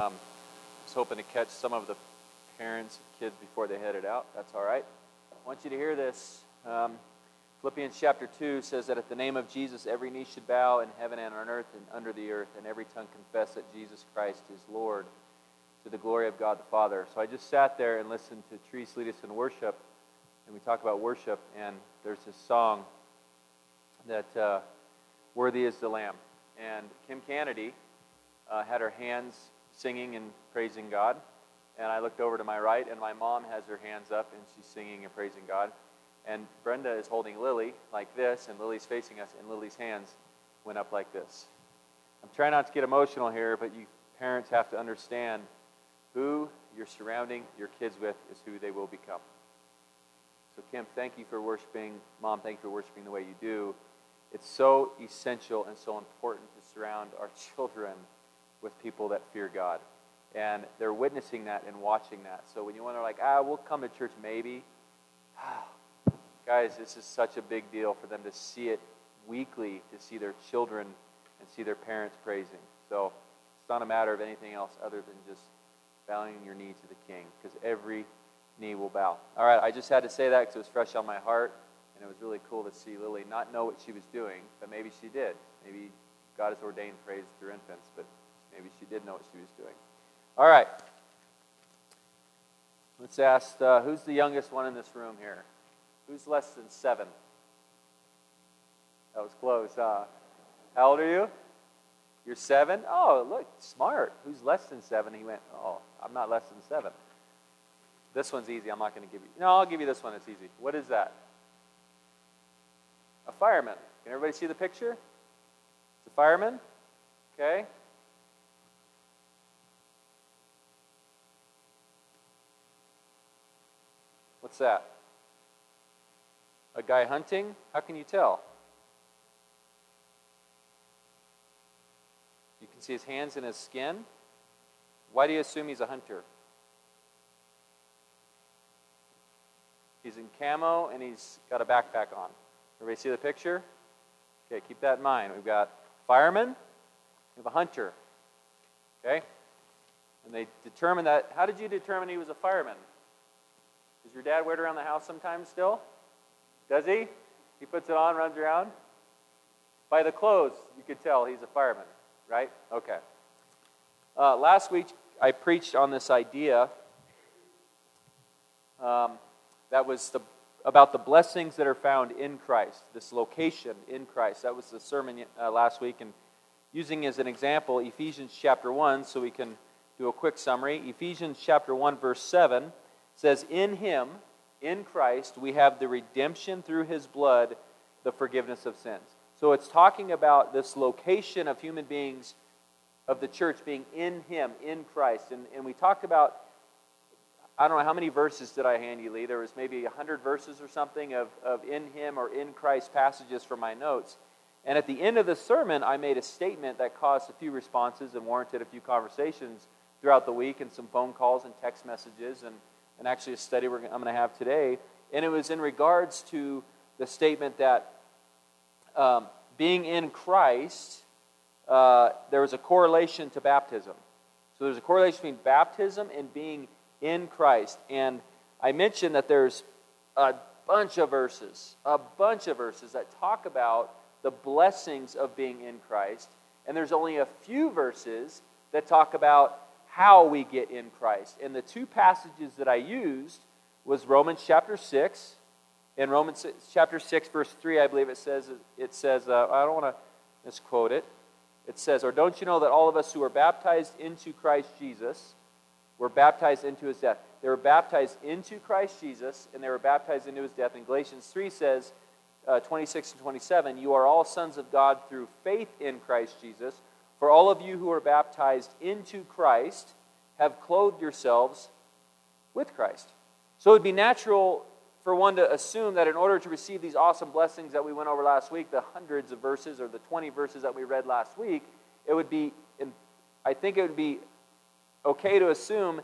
I was hoping to catch some of the parents and kids before they headed out. That's all right. I want you to hear this. Philippians chapter 2 says that at the name of Jesus, every knee should bow in heaven and on earth and under the earth, and every tongue confess that Jesus Christ is Lord, to the glory of God the Father. So I just sat there and listened to Therese lead us in worship, and we talk about worship, and there's this song that Worthy is the Lamb. And Kim Kennedy had her hands singing and praising God. And I looked over to my right, and my mom has her hands up, and she's singing and praising God. And Brenda is holding Lily like this, and Lily's facing us, and Lily's hands went up like this. I'm trying not to get emotional here, but you parents have to understand who you're surrounding your kids with is who they will become. So Kim, thank you for worshiping. Mom, thank you for worshiping the way you do. It's so essential and so important to surround our children with people that fear God. And they're witnessing that and watching that. So when you wonder like, we'll come to church maybe. Guys, this is such a big deal for them to see it weekly, to see their children and see their parents praising. So it's not a matter of anything else other than just bowing your knee to the King, because every knee will bow. All right, I just had to say that because it was fresh on my heart, and it was really cool to see Lily not know what she was doing, but maybe she did. Maybe God has ordained praise through infants, but maybe she did know what she was doing. All right. Let's ask, who's the youngest one in this room here? Who's less than 7? That was close, huh? How old are you? You're 7? Oh, look, smart. Who's less than 7? He went, oh, I'm not less than 7. This one's easy. I'm not going to give you. No, I'll give you this one. It's easy. What is that? A fireman. Can everybody see the picture? It's a fireman. Okay. What's that? A guy hunting? How can you tell? You can see his hands and his skin. Why do you assume he's a hunter? He's in camo and he's got a backpack on. Everybody see the picture? Okay, keep that in mind. We've got fireman, we have a hunter. Okay? And they determined that. How did you determine he was a fireman? Does your dad wear it around the house sometimes still? Does he? He puts it on, runs around? By the clothes, you could tell he's a fireman, right? Okay. Last week, I preached on this idea that was about the blessings that are found in Christ, this location in Christ. That was the sermon last week. And using as an example, Ephesians chapter 1, so we can do a quick summary. Ephesians chapter 1, verse 7 says, in him, in Christ, we have the redemption through his blood, the forgiveness of sins. So it's talking about this location of human beings, of the church being in him, in Christ. And we talked about, I don't know how many verses did I hand you, Lee? There was maybe 100 verses or something of in him or in Christ passages from my notes. And at the end of the sermon, I made a statement that caused a few responses and warranted a few conversations throughout the week and some phone calls and text messages and actually a study I'm going to have today. And it was in regards to the statement that being in Christ, there was a correlation to baptism. So there's a correlation between baptism and being in Christ. And I mentioned that there's a bunch of verses that talk about the blessings of being in Christ. And there's only a few verses that talk about how we get in Christ. And the two passages that I used was Romans chapter 6. In Romans chapter 6, verse 3, I believe it says, I don't want to misquote it. It says, or don't you know that all of us who are baptized into Christ Jesus were baptized into his death? They were baptized into Christ Jesus, and they were baptized into his death. And Galatians 3 says, 26 and 27, you are all sons of God through faith in Christ Jesus. For all of you who are baptized into Christ have clothed yourselves with Christ. So it would be natural for one to assume that in order to receive these awesome blessings that we went over last week, the hundreds of verses or the 20 verses that we read last week, it would be okay to assume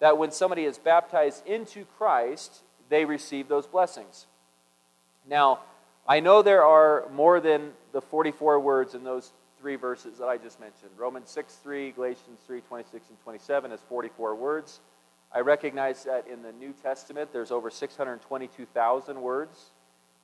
that when somebody is baptized into Christ, they receive those blessings. Now, I know there are more than the 44 words in those three verses that I just mentioned. Romans 6:3, Galatians 3:26 and 27 is 44 words. I recognize that in the New Testament, there's over 622,000 words.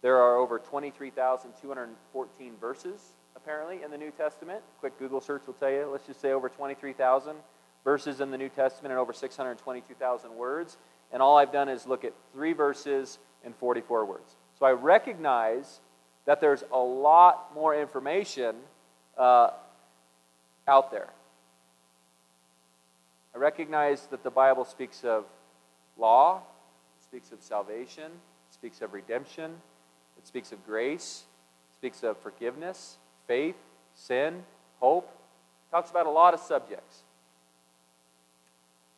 There are over 23,214 verses, apparently, in the New Testament. Quick Google search will tell you. Let's just say over 23,000 verses in the New Testament and over 622,000 words. And all I've done is look at three verses and 44 words. So I recognize that there's a lot more information out there. I recognize that the Bible speaks of law, it speaks of salvation, it speaks of redemption, it speaks of grace, it speaks of forgiveness, faith, sin, hope. It talks about a lot of subjects.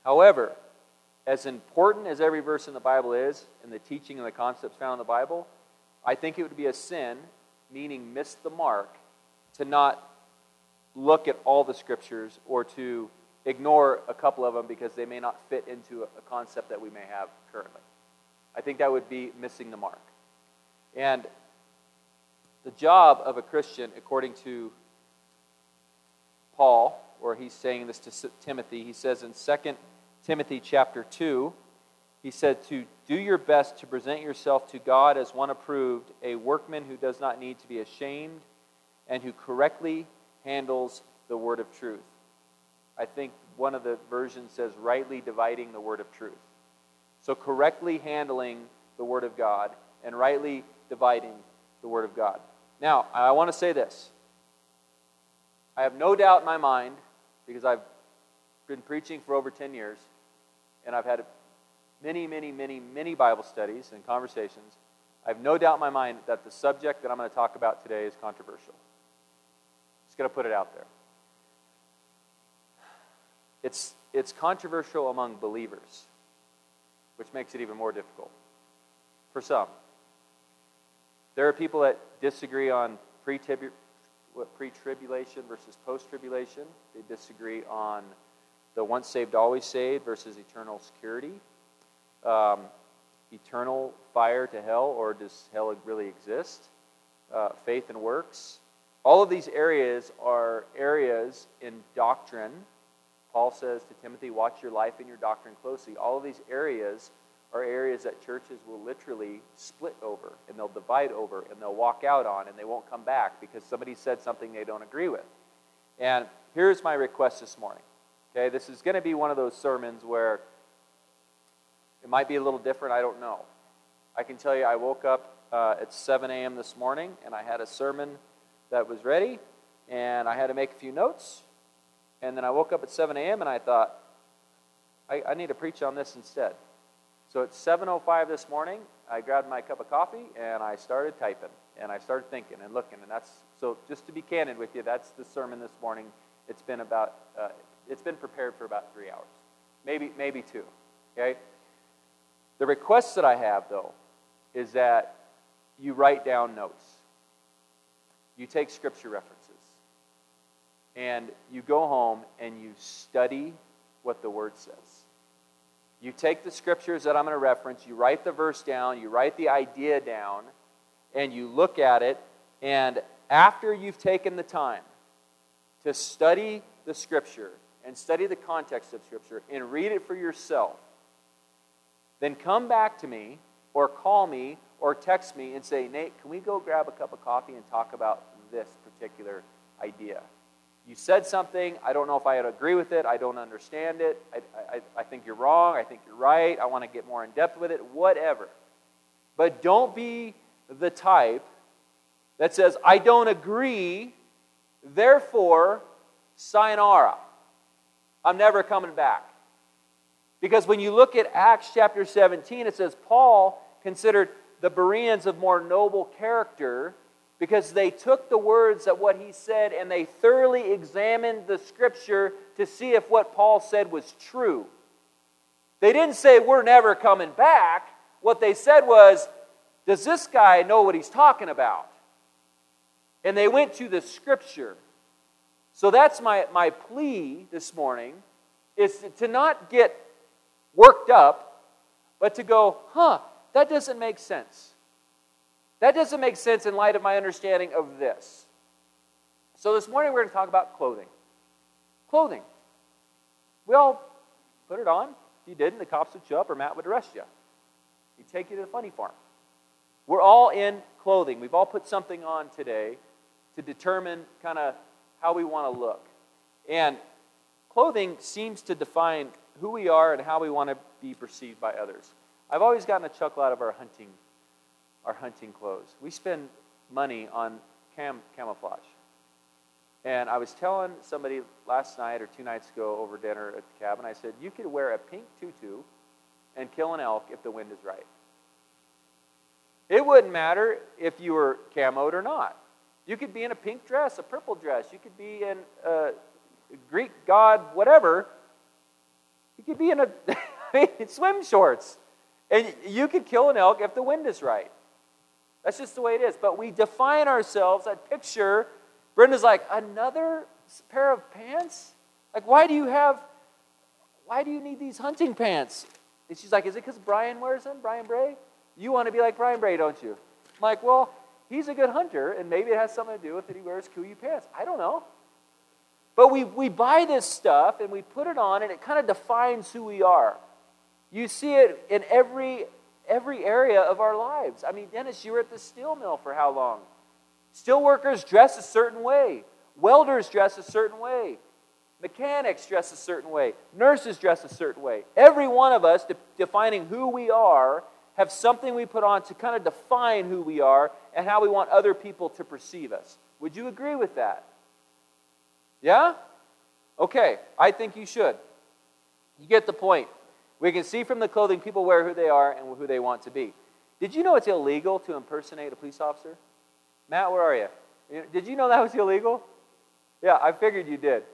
However, as important as every verse in the Bible is, and the teaching and the concepts found in the Bible, I think it would be a sin, meaning miss the mark, to not look at all the scriptures or to ignore a couple of them because they may not fit into a concept that we may have currently. I think that would be missing the mark. And the job of a Christian, according to Paul, or he's saying this to Timothy, he says in 2 Timothy chapter 2, he said to do your best to present yourself to God as one approved, a workman who does not need to be ashamed and who correctly handles the word of truth. I think one of the versions says rightly dividing the word of truth. So correctly handling the word of God and rightly dividing the word of God. Now, I want to say this. I have no doubt in my mind, because I've been preaching for over 10 years, and I've had many Bible studies and conversations, I have no doubt in my mind that the subject that I'm going to talk about today is controversial. Just going to put it out there. It's controversial among believers, which makes it even more difficult for some. There are people that disagree on pre-tribulation versus post-tribulation. They disagree on the once saved, always saved versus eternal security. Eternal fire to hell, or does hell really exist? Faith and works. All of these areas are areas in doctrine. Paul says to Timothy, watch your life and your doctrine closely. All of these areas are areas that churches will literally split over, and they'll divide over, and they'll walk out on, and they won't come back because somebody said something they don't agree with. And here's my request this morning. Okay, this is going to be one of those sermons where it might be a little different, I don't know. I can tell you I woke up at 7 a.m. this morning, and I had a sermon that was ready, and I had to make a few notes, and then I woke up at 7 a.m. and I thought, I need to preach on this instead. So at 7:05 this morning, I grabbed my cup of coffee, and I started typing, and I started thinking and looking, and so just to be candid with you, that's the sermon this morning. It's been prepared for about 3 hours, maybe two, okay? The request that I have, though, is that you write down notes. You take scripture references. And you go home and you study what the word says. You take the scriptures that I'm going to reference, you write the verse down, you write the idea down, and you look at it. And after you've taken the time to study the scripture and study the context of scripture and read it for yourself, then come back to me or call me or text me and say, Nate, can we go grab a cup of coffee and talk about this particular idea? You said something. I don't know if I agree with it. I don't understand it. I think you're wrong. I think you're right. I want to get more in depth with it, whatever. But don't be the type that says, I don't agree, therefore, sayonara. I'm never coming back. Because when you look at Acts chapter 17, it says Paul considered the Bereans of more noble character because they took the words of what he said and they thoroughly examined the scripture to see if what Paul said was true. They didn't say, we're never coming back. What they said was, does this guy know what he's talking about? And they went to the scripture. So that's my plea this morning, is to not get worked up, but to go, that doesn't make sense. That doesn't make sense in light of my understanding of this. So this morning we're going to talk about clothing. Clothing. We all put it on. If you didn't, the cops would show up or Matt would arrest you. He'd take you to the funny farm. We're all in clothing. We've all put something on today to determine kind of how we want to look. And clothing seems to define who we are and how we want to be perceived by others. I've always gotten a chuckle out of our hunting clothes. We spend money on camouflage. And I was telling somebody last night or 2 nights ago over dinner at the cabin, I said, you could wear a pink tutu and kill an elk if the wind is right. It wouldn't matter if you were camoed or not. You could be in a pink dress, a purple dress. You could be in a Greek god, whatever. You could be in swim shorts. And you could kill an elk if the wind is right. That's just the way it is. But we define ourselves. I picture Brenda's like, another pair of pants? Like, why do you need these hunting pants? And she's like, is it because Brian wears them? Brian Bray? You want to be like Brian Bray, don't you? I'm like, well, he's a good hunter, and maybe it has something to do with that he wears kooky pants. I don't know. But we buy this stuff, and we put it on, and it kind of defines who we are. You see it in every area of our lives. I mean, Dennis, you were at the steel mill for how long? Steel workers dress a certain way. Welders dress a certain way. Mechanics dress a certain way. Nurses dress a certain way. Every one of us, defining who we are, have something we put on to kind of define who we are and how we want other people to perceive us. Would you agree with that? Yeah? Okay, I think you should. You get the point. We can see from the clothing people wear who they are and who they want to be. Did you know it's illegal to impersonate a police officer? Matt, where are you? Did you know that was illegal? Yeah, I figured you did.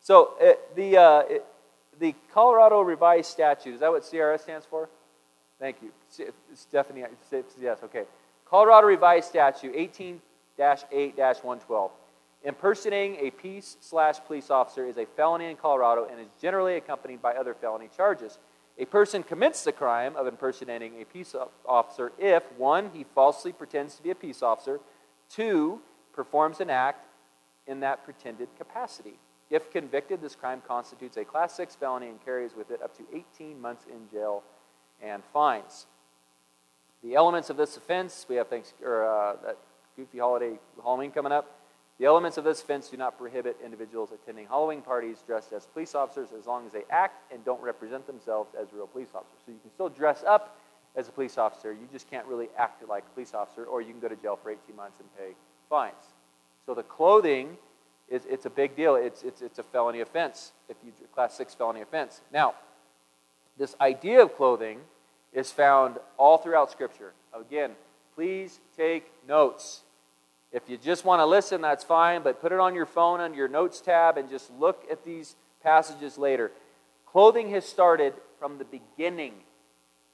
So the Colorado Revised Statute, is that what CRS stands for? Thank you. Stephanie, yes, okay. Colorado Revised Statute 18-8-112. Impersonating a peace/police officer is a felony in Colorado and is generally accompanied by other felony charges. A person commits the crime of impersonating a peace officer if, 1, he falsely pretends to be a peace officer, 2, performs an act in that pretended capacity. If convicted, this crime constitutes a Class 6 felony and carries with it up to 18 months in jail and fines. The elements of this offense, we have that goofy holiday, Halloween coming up. The elements of this offense do not prohibit individuals attending Halloween parties dressed as police officers as long as they act and don't represent themselves as real police officers. So you can still dress up as a police officer, you just can't really act like a police officer, or you can go to jail for 18 months and pay fines. So the clothing, it's a big deal. It's a felony offense, Class 6 felony offense. Now, this idea of clothing is found all throughout Scripture. Again, please take notes. If you just want to listen, that's fine, but put it on your phone under your notes tab and just look at these passages later. Clothing has started from the beginning,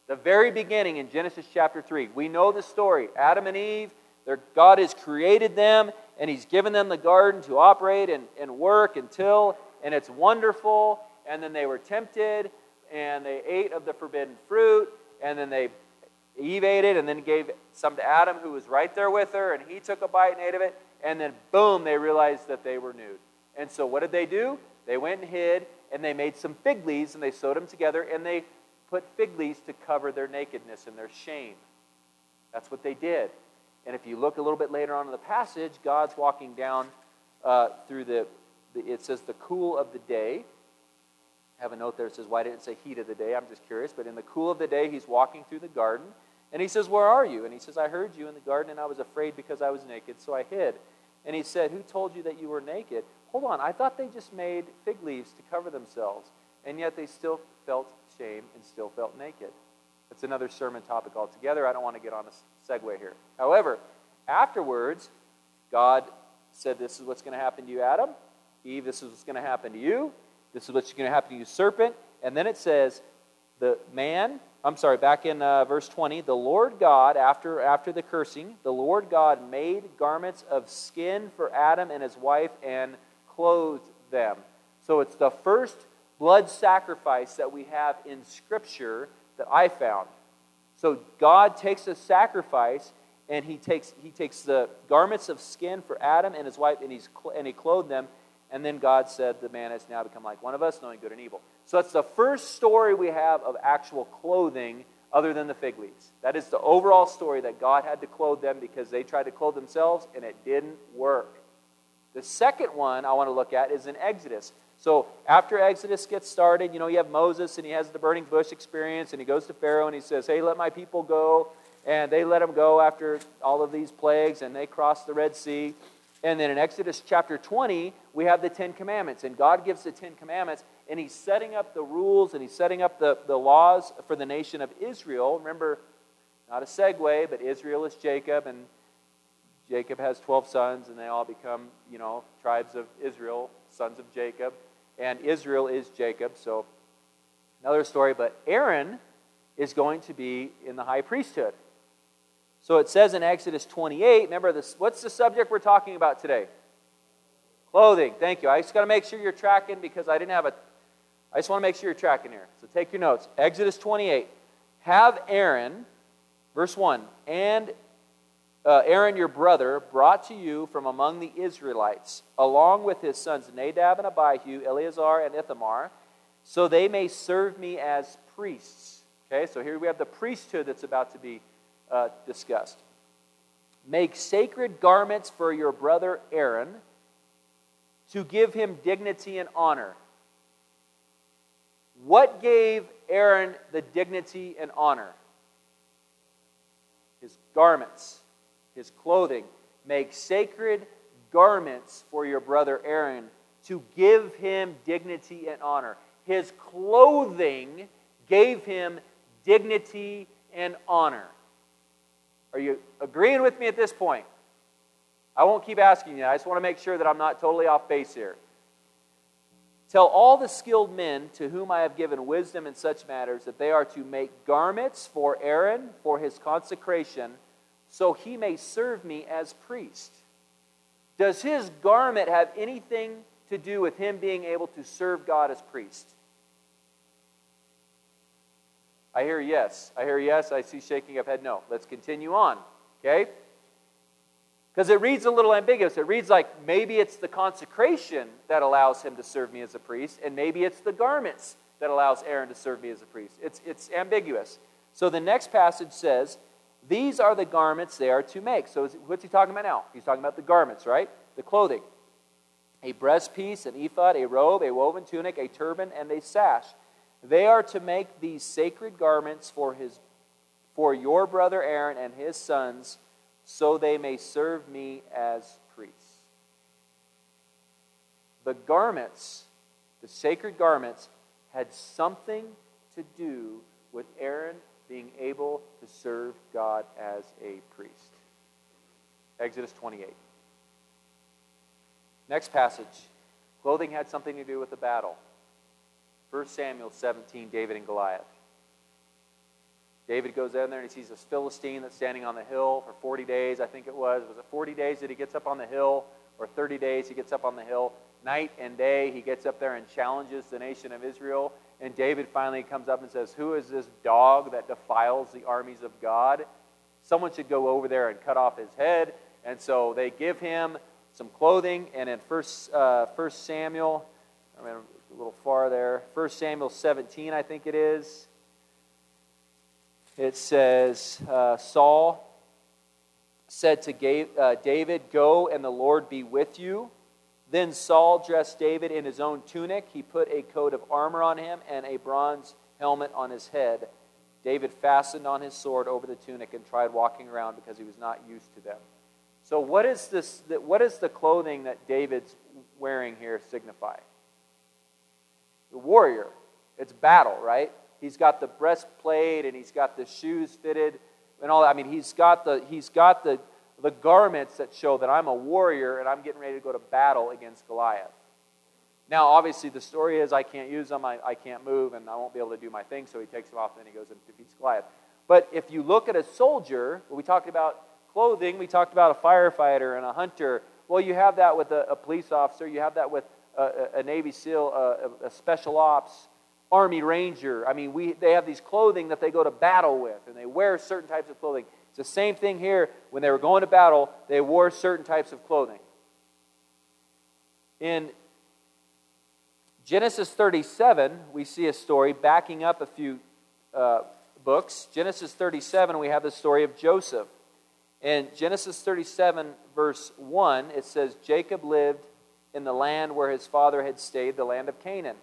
the very beginning in Genesis chapter 3. We know the story. Adam and Eve, God has created them, and He's given them the garden to operate and work and till, and it's wonderful. And then they were tempted, and they ate of the forbidden fruit, and then Eve ate it and then gave some to Adam who was right there with her, and he took a bite and ate of it, and then boom, they realized that they were nude. And so what did they do? They went and hid, and they made some fig leaves, and they sewed them together, and they put fig leaves to cover their nakedness and their shame. That's what they did. And if you look a little bit later on in the passage, God's walking down through it says the cool of the day. I have a note there that says, why didn't it say heat of the day? I'm just curious. But in the cool of the day, He's walking through the garden. And He says, where are you? And He says, I heard you in the garden, and I was afraid because I was naked, so I hid. And He said, who told you that you were naked? Hold on, I thought they just made fig leaves to cover themselves. And yet they still felt shame and still felt naked. That's another sermon topic altogether. I don't want to get on a segue here. However, afterwards, God said, this is what's going to happen to you, Adam. Eve, this is what's going to happen to you. This is what's going to happen to you, serpent. And then it says, back in verse 20, the Lord God, after the cursing, the Lord God made garments of skin for Adam and his wife and clothed them. So it's the first blood sacrifice that we have in Scripture that I found. So God takes a sacrifice and he takes the garments of skin for Adam and his wife, and he clothed them. And then God said, the man has now become like one of us, knowing good and evil. So that's the first story we have of actual clothing other than the fig leaves. That is the overall story, that God had to clothe them because they tried to clothe themselves and it didn't work. The second one I want to look at is in Exodus. So after Exodus gets started, you have Moses and he has the burning bush experience, and he goes to Pharaoh and he says, hey, let my people go. And they let him go after all of these plagues, and they cross the Red Sea. And then in Exodus chapter 20, we have the Ten Commandments. And God gives the Ten Commandments, and he's setting up the rules, and he's setting up the laws for the nation of Israel. Remember, not a segue, but Israel is Jacob, and Jacob has 12 sons, and they all become, tribes of Israel, sons of Jacob. And Israel is Jacob, so another story. But Aaron is going to be in the high priesthood. So it says in Exodus 28, remember this, what's the subject we're talking about today? Clothing. Thank you. I just got to make sure you're tracking, because I just want to make sure you're tracking here. So take your notes. Exodus 28. Have Aaron, verse 1, and Aaron your brother brought to you from among the Israelites, along with his sons Nadab and Abihu, Eleazar and Ithamar, so they may serve me as priests. Okay, so here we have the priesthood that's about to be discussed. Make sacred garments for your brother Aaron to give him dignity and honor. What gave Aaron the dignity and honor? His garments, his clothing. Make sacred garments for your brother Aaron to give him dignity and honor. His clothing gave him dignity and honor. Are you agreeing with me at this point? I won't keep asking you. I just want to make sure that I'm not totally off base here. Tell all the skilled men to whom I have given wisdom in such matters that they are to make garments for Aaron for his consecration, so he may serve me as priest. Does his garment have anything to do with him being able to serve God as priest? I hear yes. I hear yes. I see shaking of head no. Let's continue on, okay? Because it reads a little ambiguous. It reads like maybe it's the consecration that allows him to serve me as a priest, and maybe it's the garments that allows Aaron to serve me as a priest. It's ambiguous. So the next passage says, these are the garments they are to make. So what's he talking about now? He's talking about the garments, right? The clothing. A breastpiece, an ephod, a robe, a woven tunic, a turban, and a sash. They are to make these sacred garments for your brother Aaron and his sons, so they may serve me as priests. The garments, the sacred garments, had something to do with Aaron being able to serve God as a priest. Exodus 28. Next passage. Clothing had something to do with the battle. 1 Samuel 17, David and Goliath. David goes down there and he sees this Philistine that's standing on the hill for 40 days, I think it was. Was it 40 days that he gets up on the hill, or 30 days he gets up on the hill? Night and day he gets up there and challenges the nation of Israel. And David finally comes up and says, who is this dog that defiles the armies of God? Someone should go over there and cut off his head. And so they give him some clothing. And in 1 Samuel, a little far there. 1 Samuel 17, I think it is. It says, Saul said to David, go and the Lord be with you. Then Saul dressed David in his own tunic. He put a coat of armor on him and a bronze helmet on his head. David fastened on his sword over the tunic and tried walking around because he was not used to them. So what is this? What is the clothing that David's wearing here signify? The warrior. It's battle, right? He's got the breastplate and he's got the shoes fitted and all that. I mean, he's got the garments that show that I'm a warrior and I'm getting ready to go to battle against Goliath. Now, obviously, the story is I can't use them, I can't move, and I won't be able to do my thing, so he takes them off and then he goes and defeats Goliath. But if you look at a soldier, we talked about clothing, we talked about a firefighter and a hunter. Well, you have that with a police officer, you have that with a Navy SEAL, a Special Ops, Army Ranger. I mean, they have these clothing that they go to battle with, and they wear certain types of clothing. It's the same thing here. When they were going to battle, they wore certain types of clothing. In Genesis 37, we see a story backing up a few books. Genesis 37, we have the story of Joseph. In Genesis 37, verse 1, it says, Jacob lived in the land where his father had stayed, the land of Canaan.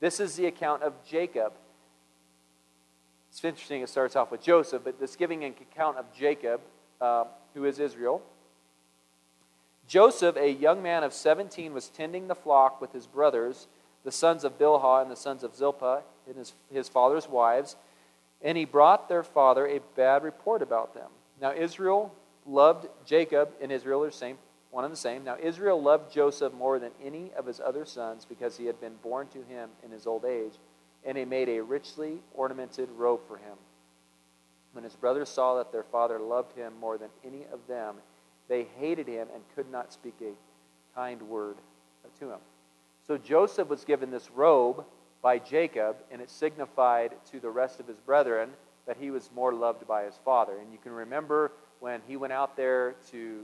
This is the account of Jacob. It's interesting, it starts off with Joseph, but it's giving an account of Jacob, who is Israel. Joseph, a young man of 17, was tending the flock with his brothers, the sons of Bilhah and the sons of Zilpah, and his father's wives, and he brought their father a bad report about them. Now Israel loved Jacob, and Israel are same, one and the same. Now Israel loved Joseph more than any of his other sons because he had been born to him in his old age, and he made a richly ornamented robe for him. When his brothers saw that their father loved him more than any of them, they hated him and could not speak a kind word to him. So Joseph was given this robe by Jacob, and it signified to the rest of his brethren that he was more loved by his father. And you can remember when he went out there to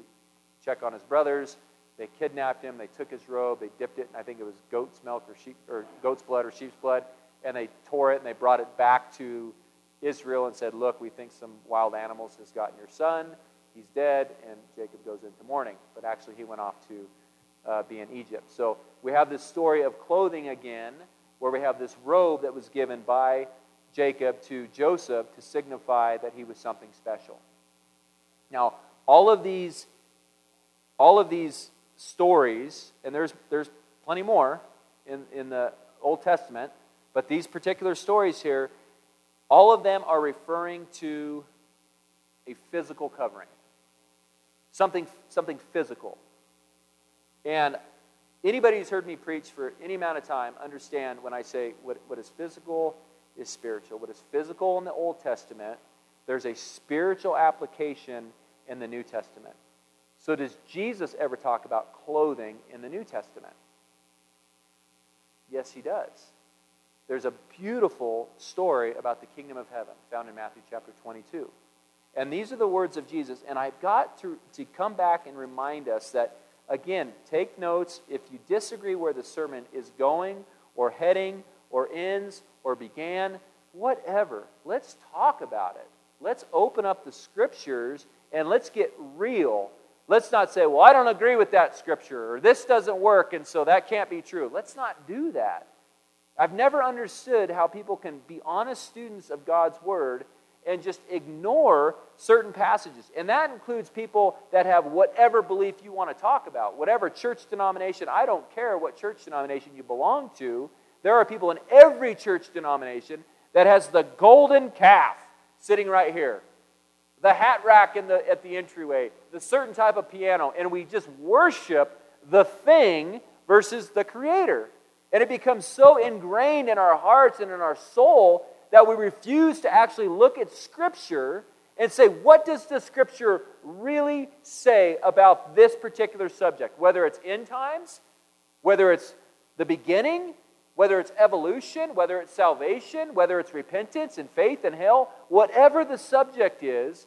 check on his brothers, they kidnapped him, they took his robe, they dipped it in, I think it was goat's milk or sheep or goat's blood or sheep's blood, and they tore it and they brought it back to Israel and said, look, we think some wild animals has gotten your son, he's dead, and Jacob goes into mourning. But actually he went off to be in Egypt. So we have this story of clothing again, where we have this robe that was given by Jacob to Joseph to signify that he was something special. Now, all of these stories, and there's plenty more in the Old Testament, but these particular stories here, all of them are referring to a physical covering, something physical. And anybody who's heard me preach for any amount of time understand when I say what is physical is spiritual. What is physical in the Old Testament, there's a spiritual application in the New Testament. So does Jesus ever talk about clothing in the New Testament? Yes, he does. There's a beautiful story about the kingdom of heaven found in Matthew chapter 22. And these are the words of Jesus. And I've got to come back and remind us that, again, take notes. If you disagree where the sermon is going or heading or ends or began, whatever, let's talk about it. Let's open up the scriptures and let's get real. Let's not say, well, I don't agree with that scripture or this doesn't work and so that can't be true. Let's not do that. I've never understood how people can be honest students of God's word and just ignore certain passages. And that includes people that have whatever belief you want to talk about, whatever church denomination. I don't care what church denomination you belong to. There are people in every church denomination that has the golden calf sitting right here, the hat rack at the entryway, the certain type of piano, and we just worship the thing versus the Creator. And it becomes so ingrained in our hearts and in our soul that we refuse to actually look at Scripture and say, what does the Scripture really say about this particular subject? Whether it's end times, whether it's the beginning, whether it's evolution, whether it's salvation, whether it's repentance and faith and hell, whatever the subject is,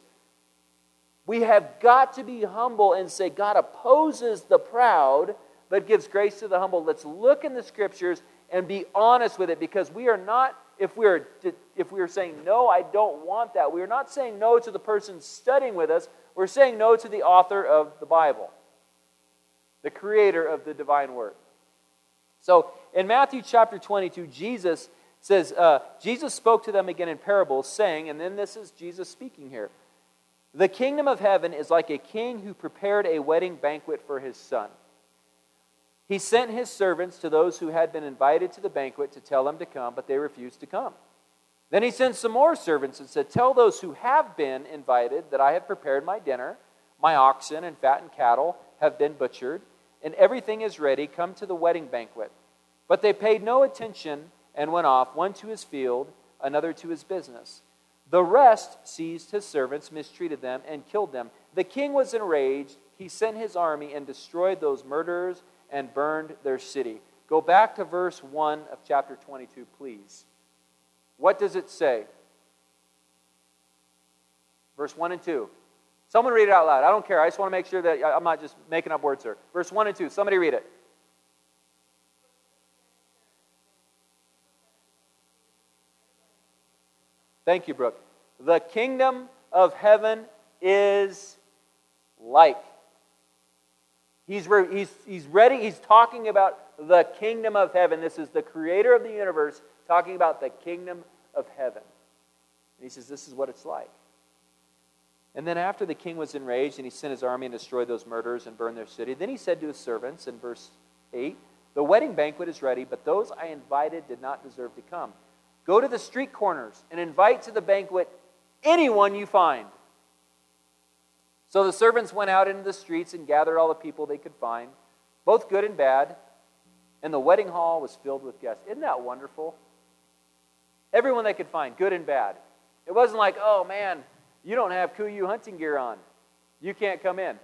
we have got to be humble and say, God opposes the proud, but gives grace to the humble. Let's look in the Scriptures and be honest with it, because we are not, if we are saying, no, I don't want that, we are not saying no to the person studying with us, we're saying no to the author of the Bible, the creator of the divine word. So, in Matthew chapter 22, Jesus says, Jesus spoke to them again in parables, saying, and then this is Jesus speaking here, the kingdom of heaven is like a king who prepared a wedding banquet for his son. He sent his servants to those who had been invited to the banquet to tell them to come, but they refused to come. Then he sent some more servants and said, tell those who have been invited that I have prepared my dinner, my oxen and fattened cattle have been butchered, and everything is ready, come to the wedding banquet. But they paid no attention and went off, one to his field, another to his business. The rest seized his servants, mistreated them, and killed them. The king was enraged. He sent his army and destroyed those murderers and burned their city. Go back to verse 1 of chapter 22, please. What does it say? Verse 1 and 2. Someone read it out loud. I don't care. I just want to make sure that I'm not just making up words here. Verse 1 and 2. Somebody read it. Thank you, Brooke. The kingdom of heaven is like. He's ready. He's talking about the kingdom of heaven. This is the creator of the universe talking about the kingdom of heaven. And he says, this is what it's like. And then after the king was enraged and he sent his army and destroyed those murderers and burned their city, then he said to his servants in verse 8, the wedding banquet is ready, but those I invited did not deserve to come. Go to the street corners and invite to the banquet anyone you find. So the servants went out into the streets and gathered all the people they could find, both good and bad, and the wedding hall was filled with guests. Isn't that wonderful? Everyone they could find, good and bad. It wasn't like, oh man, you don't have Kuyu hunting gear on. You can't come in.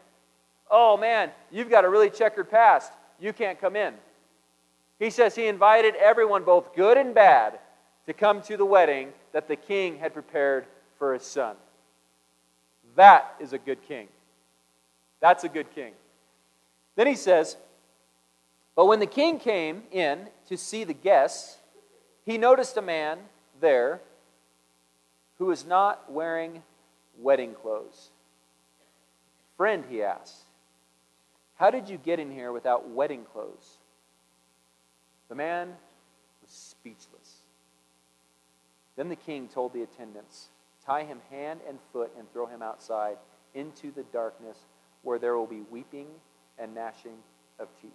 Oh man, you've got a really checkered past. You can't come in. He says he invited everyone, both good and bad, to come to the wedding that the king had prepared for his son. That is a good king. That's a good king. Then he says, but when the king came in to see the guests, he noticed a man there who was not wearing wedding clothes. Friend, he asked, how did you get in here without wedding clothes? The man was speechless. Then the king told the attendants, tie him hand and foot and throw him outside into the darkness where there will be weeping and gnashing of teeth.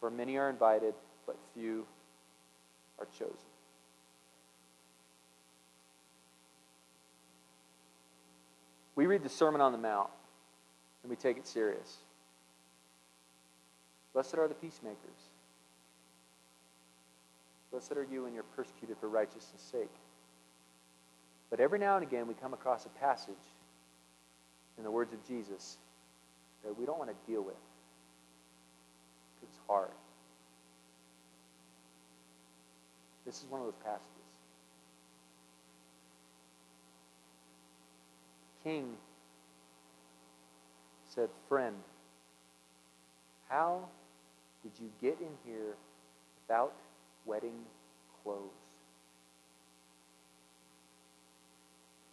For many are invited, but few are chosen. We read the Sermon on the Mount and we take it serious. Blessed are the peacemakers. Blessed are you when you're persecuted for righteousness' sake. But every now and again we come across a passage in the words of Jesus that we don't want to deal with. It's hard. This is one of those passages. King said, friend, how did you get in here without wedding clothes?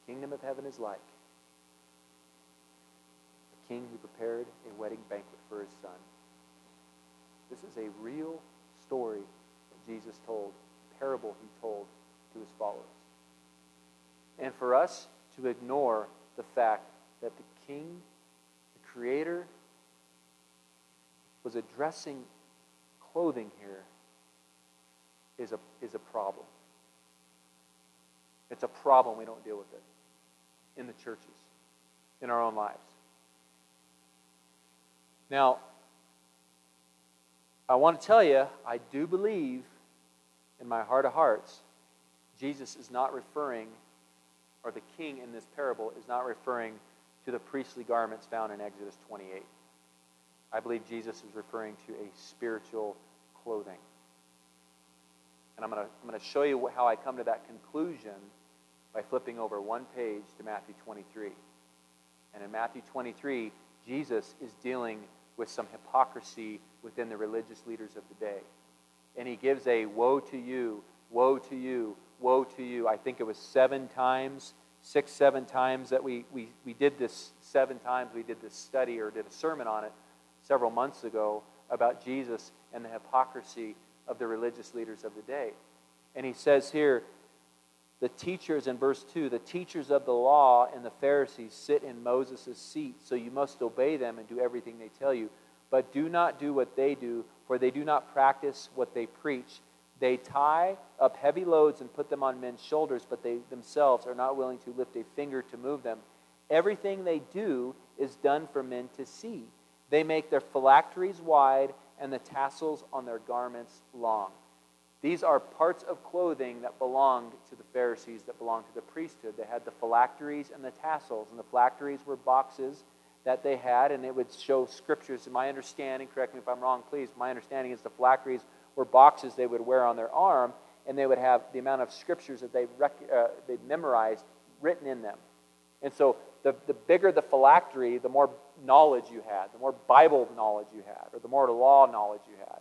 The kingdom of heaven is like a king who prepared a wedding banquet for his son. This is a real story that Jesus told, a parable he told to his followers. And for us to ignore the fact that the king, the creator, was addressing clothing here is a problem. It's a problem we don't deal with it in the churches, in our own lives. Now, I want to tell you, I do believe in my heart of hearts, Jesus is not referring, or the king in this parable is not referring to the priestly garments found in Exodus 28. I believe Jesus is referring to a spiritual clothing. And I'm going to show you how I come to that conclusion by flipping over one page to Matthew 23. And in Matthew 23, Jesus is dealing with some hypocrisy within the religious leaders of the day. And he gives a woe to you, woe to you, woe to you. I think it was seven times that we did this. 7 times we did this study or did a sermon on it several months ago about Jesus and the hypocrisy of the religious leaders of the day. And he says here, the teachers in verse 2, the teachers of the law and the Pharisees sit in Moses' seat, so you must obey them and do everything they tell you. But do not do what they do, for they do not practice what they preach. They tie up heavy loads and put them on men's shoulders, but they themselves are not willing to lift a finger to move them. Everything they do is done for men to see. They make their phylacteries wide and the tassels on their garments long. These are parts of clothing that belonged to the Pharisees, that belonged to the priesthood. They had the phylacteries and the tassels, and the phylacteries were boxes that they had, and it would show scriptures. In my understanding, correct me if I'm wrong, please, my understanding is the phylacteries were boxes they would wear on their arm, and they would have the amount of scriptures that they'd memorized written in them. And so the bigger the phylactery, the more knowledge you had, the more Bible knowledge you had, or the more law knowledge you had.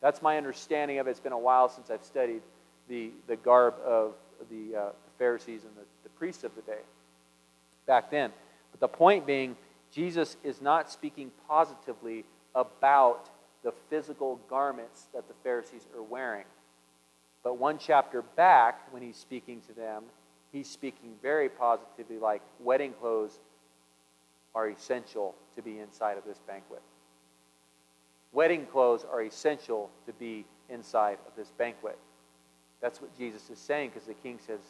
That's my understanding of it. It's been a while since I've studied the garb of the Pharisees and the priests of the day back then. But the point being, Jesus is not speaking positively about the physical garments that the Pharisees are wearing. But one chapter back, when he's speaking to them, he's speaking very positively, like wedding clothes are essential to be inside of this banquet. Wedding clothes are essential to be inside of this banquet. That's what Jesus is saying, because the king says,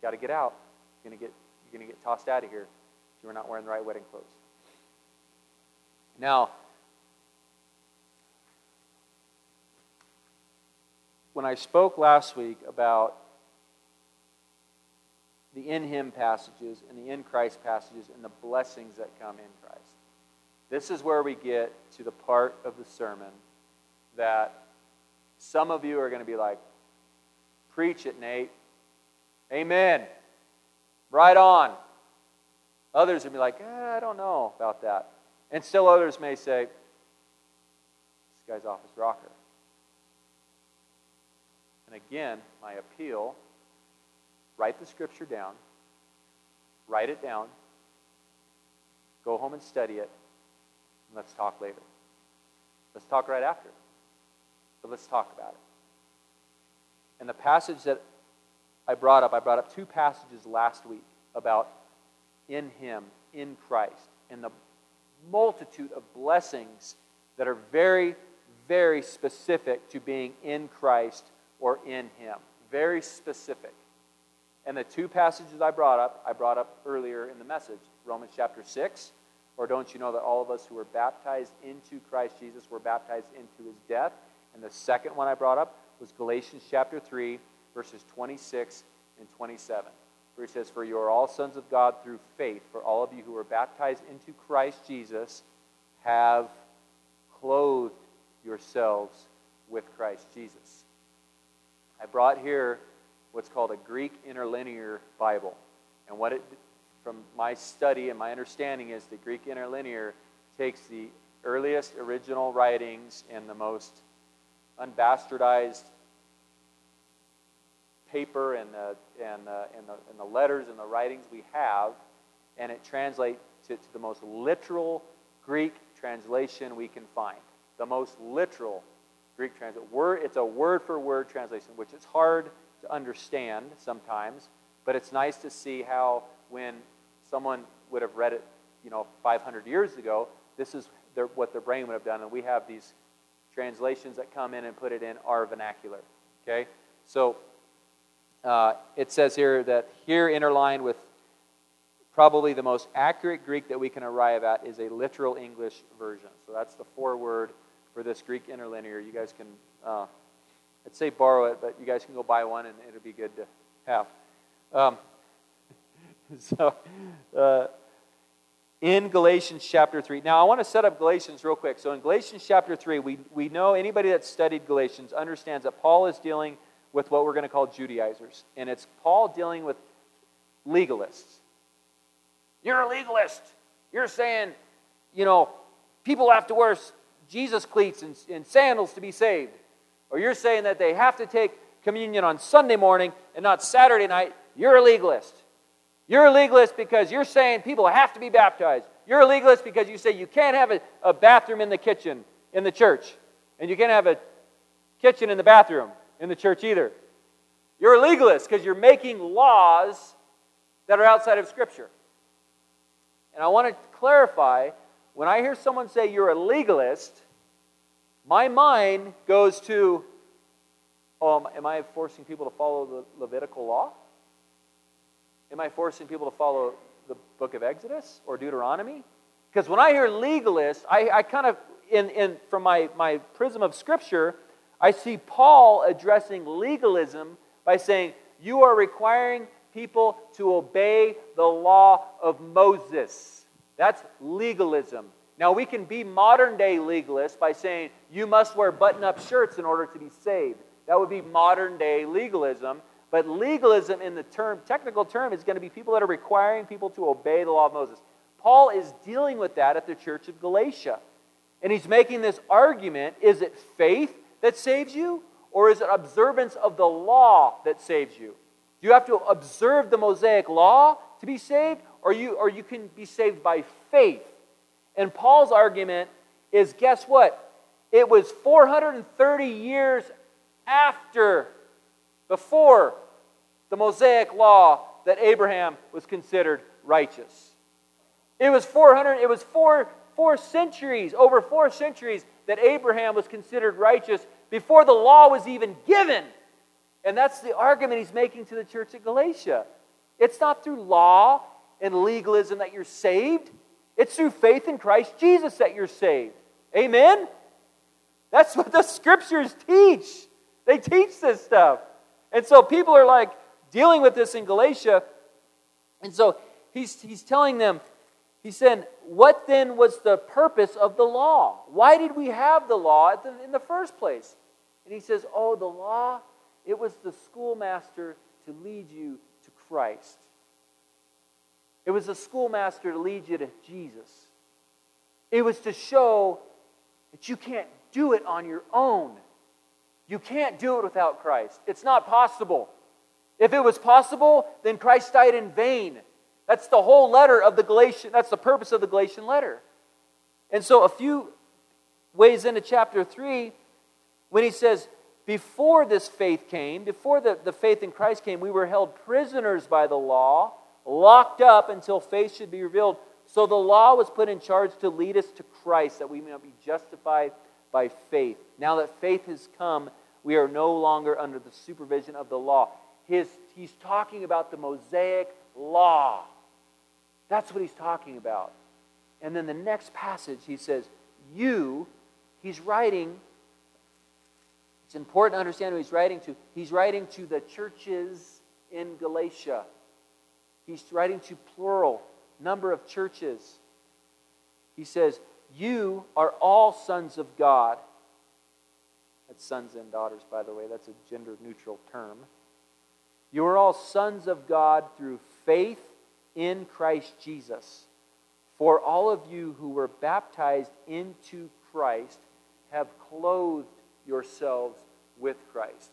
"Got to get out. You're gonna get tossed out of here if you were not wearing the right wedding clothes." Now, when I spoke last week about the in him passages and the in Christ passages and the blessings that come in Christ, this is where we get to the part of the sermon that some of you are going to be like, "Preach it, Nate. Amen. Right on." Others will be like, "I don't know about that." And still others may say, "This guy's off his rocker." And again, my appeal, write the scripture down, write it down, go home and study it, and let's talk later. Let's talk right after. But let's talk about it. And the passage that I brought up two passages last week about in him, in Christ, and the multitude of blessings that are very, very specific to being in Christ or in him. Very specific. And the two passages I brought up earlier in the message, Romans chapter 6, or don't you know that all of us who were baptized into Christ Jesus were baptized into his death? And the second one I brought up was Galatians chapter 3, verses 26 and 27, where he says, "For you are all sons of God through faith, for all of you who are baptized into Christ Jesus have clothed yourselves with Christ Jesus." I brought here what's called a Greek interlinear Bible. And what it, from my study and my understanding, is the Greek interlinear takes the earliest original writings and the most unbastardized paper and the letters and the writings we have, and it translates it to the most literal Greek translation we can find. The most literal Greek translation. It's a word-for-word translation, which is hard to understand sometimes, but it's nice to see how when someone would have read it, 500 years ago, this is what their brain would have done, and we have these translations that come in and put it in our vernacular. Okay, so it says here that here interlined with probably the most accurate Greek that we can arrive at is a literal English version. So that's the foreword for this Greek interlinear. You guys can, I'd say borrow it, but you guys can go buy one and it'll be good to have. In Galatians chapter 3. Now, I want to set up Galatians real quick. So in Galatians chapter 3, we know anybody that's studied Galatians understands that Paul is dealing with what we're going to call Judaizers. And it's Paul dealing with legalists. You're a legalist. You're saying, people have to wear Jesus cleats and sandals to be saved. Or you're saying that they have to take communion on Sunday morning and not Saturday night. You're a legalist. You're a legalist because you're saying people have to be baptized. You're a legalist because you say you can't have a bathroom in the kitchen in the church. And you can't have a kitchen in the bathroom in the church either. You're a legalist because you're making laws that are outside of Scripture. And I want to clarify, when I hear someone say you're a legalist, my mind goes to, am I forcing people to follow the Levitical law? Am I forcing people to follow the book of Exodus or Deuteronomy? Because when I hear legalist, I kind of, from my prism of Scripture, I see Paul addressing legalism by saying, you are requiring people to obey the law of Moses. That's legalism. Now, we can be modern-day legalists by saying, you must wear button-up shirts in order to be saved. That would be modern-day legalism. But legalism in the term, technical term, is going to be people that are requiring people to obey the law of Moses. Paul is dealing with that at the church of Galatia. And he's making this argument, is it faith that saves you? Or is it observance of the law that saves you? Do you have to observe the Mosaic law to be saved? Or you can be saved by faith? And Paul's argument is, guess what? It was 430 years before the Mosaic law that Abraham was considered righteous. It was 4 centuries that Abraham was considered righteous before the law was even given. And that's the argument he's making to the church at Galatia. It's not through law and legalism that you're saved. It's through faith in Christ Jesus that you're saved. Amen? That's what the scriptures teach. They teach this stuff. And so people are like dealing with this in Galatia. And so he's telling them, he said, what then was the purpose of the law? Why did we have the law in the first place? And he says, the law, it was the schoolmaster to lead you to Christ. It was the schoolmaster to lead you to Jesus. It was to show that you can't do it on your own. You can't do it without Christ. It's not possible. If it was possible, then Christ died in vain. That's the whole letter of the Galatian. That's the purpose of the Galatian letter. And so a few ways into chapter 3, when he says, before this faith came, before the faith in Christ came, we were held prisoners by the law, locked up until faith should be revealed. So the law was put in charge to lead us to Christ, that we may be justified by faith. Now that faith has come, we are no longer under the supervision of the law. He's talking about the Mosaic law. That's what he's talking about. And then the next passage, he says, he's writing, it's important to understand who he's writing to. He's writing to the churches in Galatia. He's writing to plural number of churches. He says, you are all sons of God. That's sons and daughters, by the way. That's a gender-neutral term. You are all sons of God through faith in Christ Jesus. For all of you who were baptized into Christ have clothed yourselves with Christ.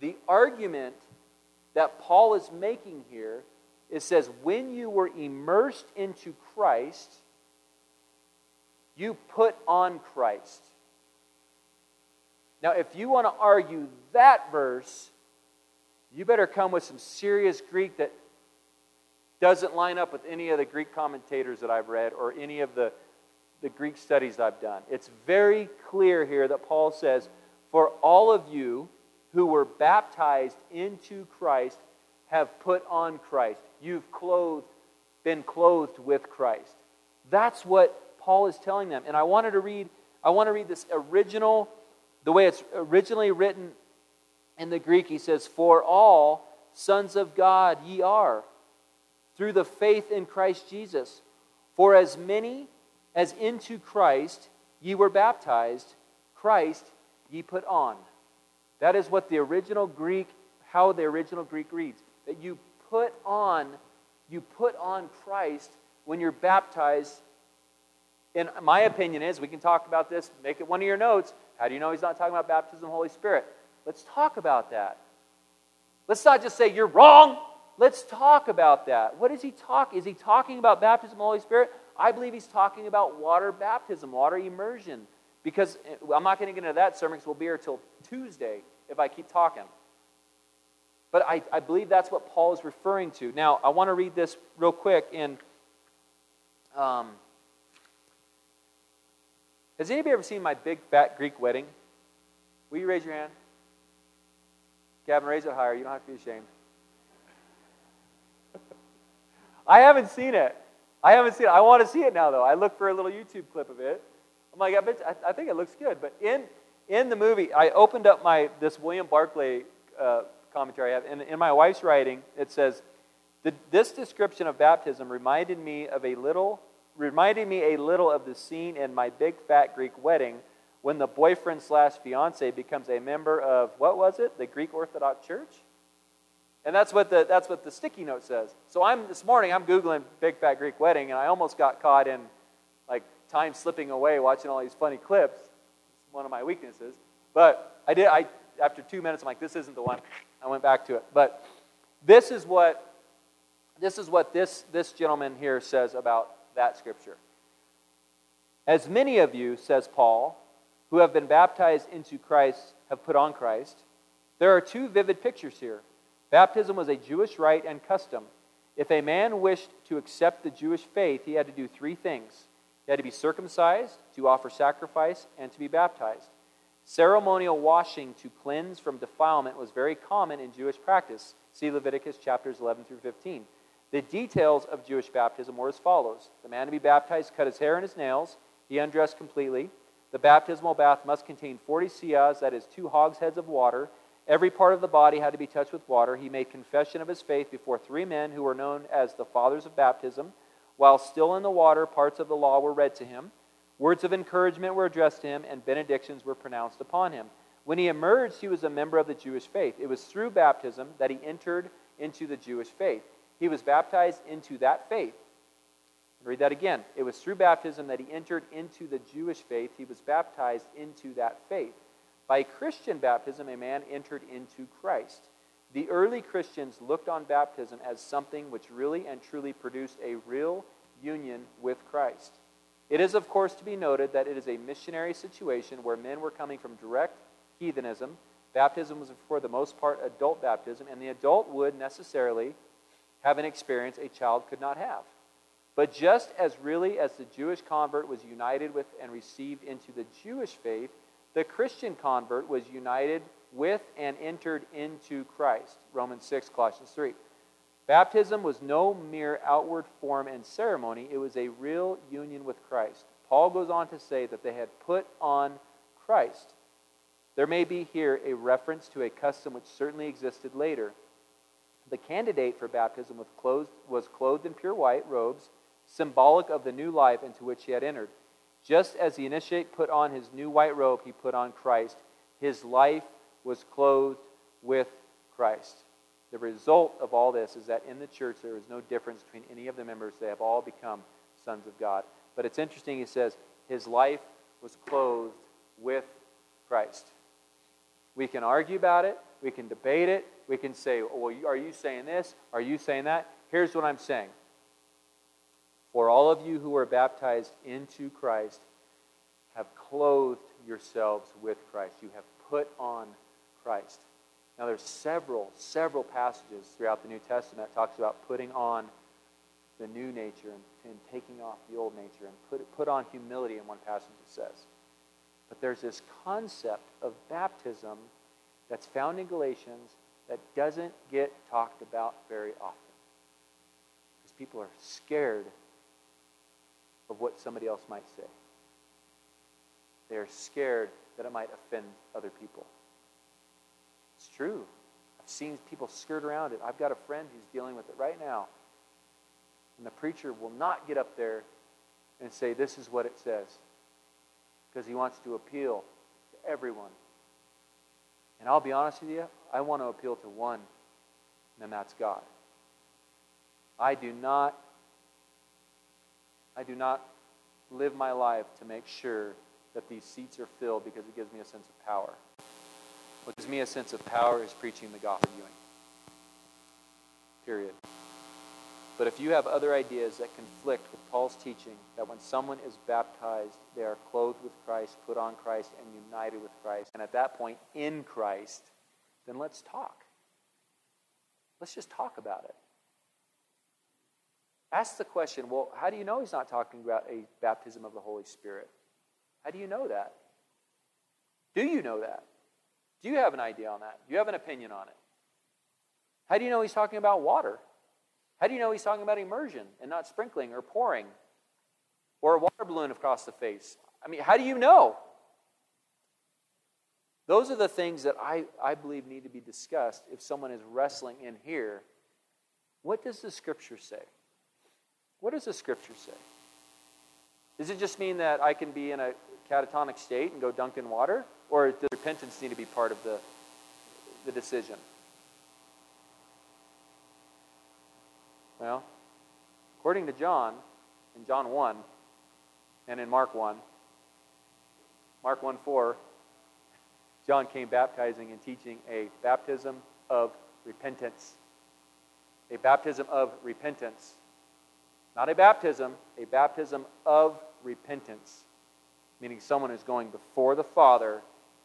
The argument that Paul is making here, it says, when you were immersed into Christ, you put on Christ. Now, if you want to argue that verse, you better come with some serious Greek that doesn't line up with any of the Greek commentators that I've read or any of the Greek studies I've done. It's very clear here that Paul says, for all of you who were baptized into Christ have put on Christ. You've been clothed with Christ. That's what Paul is telling them. And I want to read this original, the way it's originally written in the Greek. He says, for all sons of God ye are, through the faith in Christ Jesus. For as many as into Christ ye were baptized, Christ ye put on. That is what the original Greek, how the original Greek reads. That you put on Christ when you're baptized. And my opinion is, we can talk about this, make it one of your notes. How do you know he's not talking about baptism of the Holy Spirit? Let's talk about that. Let's not just say, you're wrong. Let's talk about that. What is he talking? Is he talking about baptism of the Holy Spirit? I believe he's talking about water baptism, water immersion. Because I'm not going to get into that sermon because we'll be here till Tuesday if I keep talking. But I believe that's what Paul is referring to. Now, I want to read this real quick. And has anybody ever seen My Big Fat Greek Wedding? Will you raise your hand? Gavin, raise it higher. You don't have to be ashamed. I haven't seen it. I want to see it now, though. I look for a little YouTube clip of it. I'm like, I think it looks good. But in the movie, I opened up this William Barclay commentary I have. In my wife's writing, it says, this description of baptism reminded me a little of the scene in My Big Fat Greek Wedding when the boyfriend / fiance becomes a member of, what was it? The Greek Orthodox Church? And that's what the sticky note says. So this morning I'm Googling Big Fat Greek Wedding, and I almost got caught in like time slipping away watching all these funny clips. It's one of my weaknesses. But after 2 minutes, I'm like, this isn't the one. I went back to it. But this is what this gentleman here says about that scripture. As many of you, says Paul, who have been baptized into Christ have put on Christ. There are two vivid pictures here. Baptism was a Jewish rite and custom. If a man wished to accept the Jewish faith, he had to do three things. He had to be circumcised, to offer sacrifice, and to be baptized. Ceremonial washing to cleanse from defilement was very common in Jewish practice. See Leviticus chapters 11 through 15. The details of Jewish baptism were as follows. The man to be baptized cut his hair and his nails. He undressed completely. The baptismal bath must contain 40 seahs, that is 2 hogsheads of water. Every part of the body had to be touched with water. He made confession of his faith before 3 men who were known as the fathers of baptism. While still in the water, parts of the law were read to him. Words of encouragement were addressed to him, and benedictions were pronounced upon him. When he emerged, he was a member of the Jewish faith. It was through baptism that he entered into the Jewish faith. He was baptized into that faith. Read that again. It was through baptism that he entered into the Jewish faith. He was baptized into that faith. By Christian baptism, a man entered into Christ. The early Christians looked on baptism as something which really and truly produced a real union with Christ. It is, of course, to be noted that it is a missionary situation where men were coming from direct heathenism. Baptism was, for the most part, adult baptism, and the adult would necessarily have an experience a child could not have. But just as really as the Jewish convert was united with and received into the Jewish faith, the Christian convert was united with and entered into Christ. Romans 6, Colossians 3. Baptism was no mere outward form and ceremony. It was a real union with Christ. Paul goes on to say that they had put on Christ. There may be here a reference to a custom which certainly existed later. The candidate for baptism was clothed in pure white robes, symbolic of the new life into which he had entered. Just as the initiate put on his new white robe, he put on Christ. His life was clothed with Christ. The result of all this is that in the church there is no difference between any of the members. They have all become sons of God. But it's interesting, he says, his life was clothed with Christ. We can argue about it. We can debate it. We can say, well, are you saying this? Are you saying that? Here's what I'm saying. For all of you who are baptized into Christ have clothed yourselves with Christ. You have put on Christ. Now there's several passages throughout the New Testament that talks about putting on the new nature and taking off the old nature, and put on humility in one passage it says. But there's this concept of baptism that's found in Galatians that doesn't get talked about very often. Because people are scared of what somebody else might say. They're scared that it might offend other people. It's true. I've seen people skirt around it. I've got a friend who's dealing with it right now. And the preacher will not get up there and say, this is what it says. Because he wants to appeal to everyone. And I'll be honest with you, I want to appeal to one, and that's God. I do not live my life to make sure that these seats are filled because it gives me a sense of power. What gives me a sense of power is preaching the gospel. Period. But if you have other ideas that conflict with Paul's teaching, that when someone is baptized, they are clothed with Christ, put on Christ, and united with Christ, and at that point, in Christ, then let's talk. Let's just talk about it. Ask the question, well, how do you know he's not talking about a baptism of the Holy Spirit? How do you know that? Do you know that? Do you have an idea on that? Do you have an opinion on it? How do you know he's talking about water? How do you know he's talking about immersion and not sprinkling or pouring or a water balloon across the face? I mean, how do you know? Those are the things that I believe need to be discussed if someone is wrestling in here. What does the Scripture say? What does the Scripture say? Does it just mean that I can be in a catatonic state and go dunk in water? Or does repentance need to be part of the decision? Well, according to John, in John 1, and in Mark 1, Mark 1:4, John came baptizing and teaching a baptism of repentance. A baptism of repentance. Not a baptism, a baptism of repentance. Meaning someone is going before the Father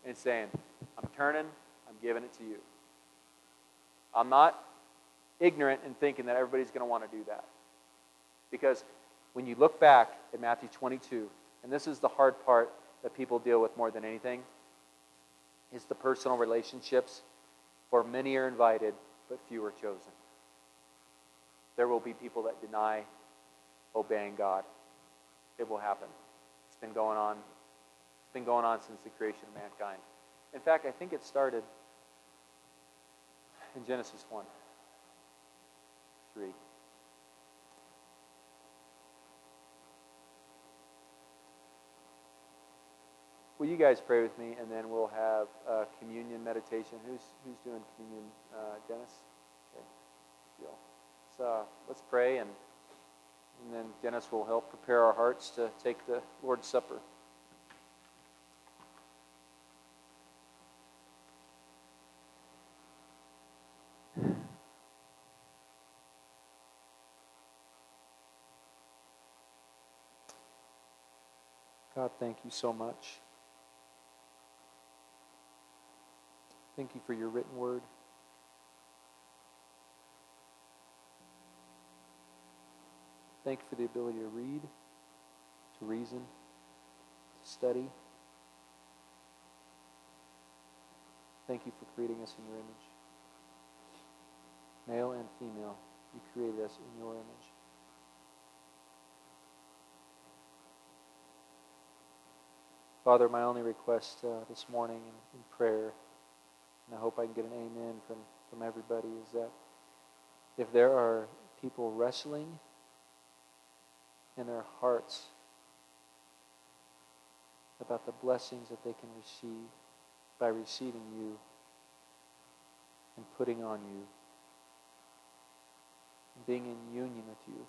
and saying, I'm turning, I'm giving it to you. I'm not ignorant in thinking that everybody's going to want to do that. Because when you look back at Matthew 22, and this is the hard part that people deal with more than anything, is the personal relationships. For many are invited, but few are chosen. There will be people that deny obeying God. It will happen. It's been going on. It's been going on since the creation of mankind. In fact, I think it started in Genesis 1:3. Will you guys pray with me, and then we'll have communion meditation. Who's doing communion? Dennis? Okay. Deal. So let's pray, and then Dennis will help prepare our hearts to take the Lord's Supper. God, thank you so much. Thank you for your written word. Thank you for the ability to read, to reason, to study. Thank you for creating us in your image. Male and female, you created us in your image. Father, my only request this morning in prayer, and I hope I can get an amen from everybody, is that if there are people wrestling in their hearts about the blessings that they can receive by receiving you and putting on you and being in union with you,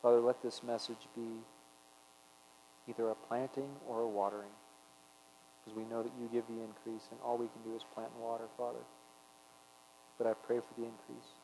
Father, let this message be either a planting or a watering, because we know that you give the increase, and all we can do is plant and water, Father. But I pray for the increase.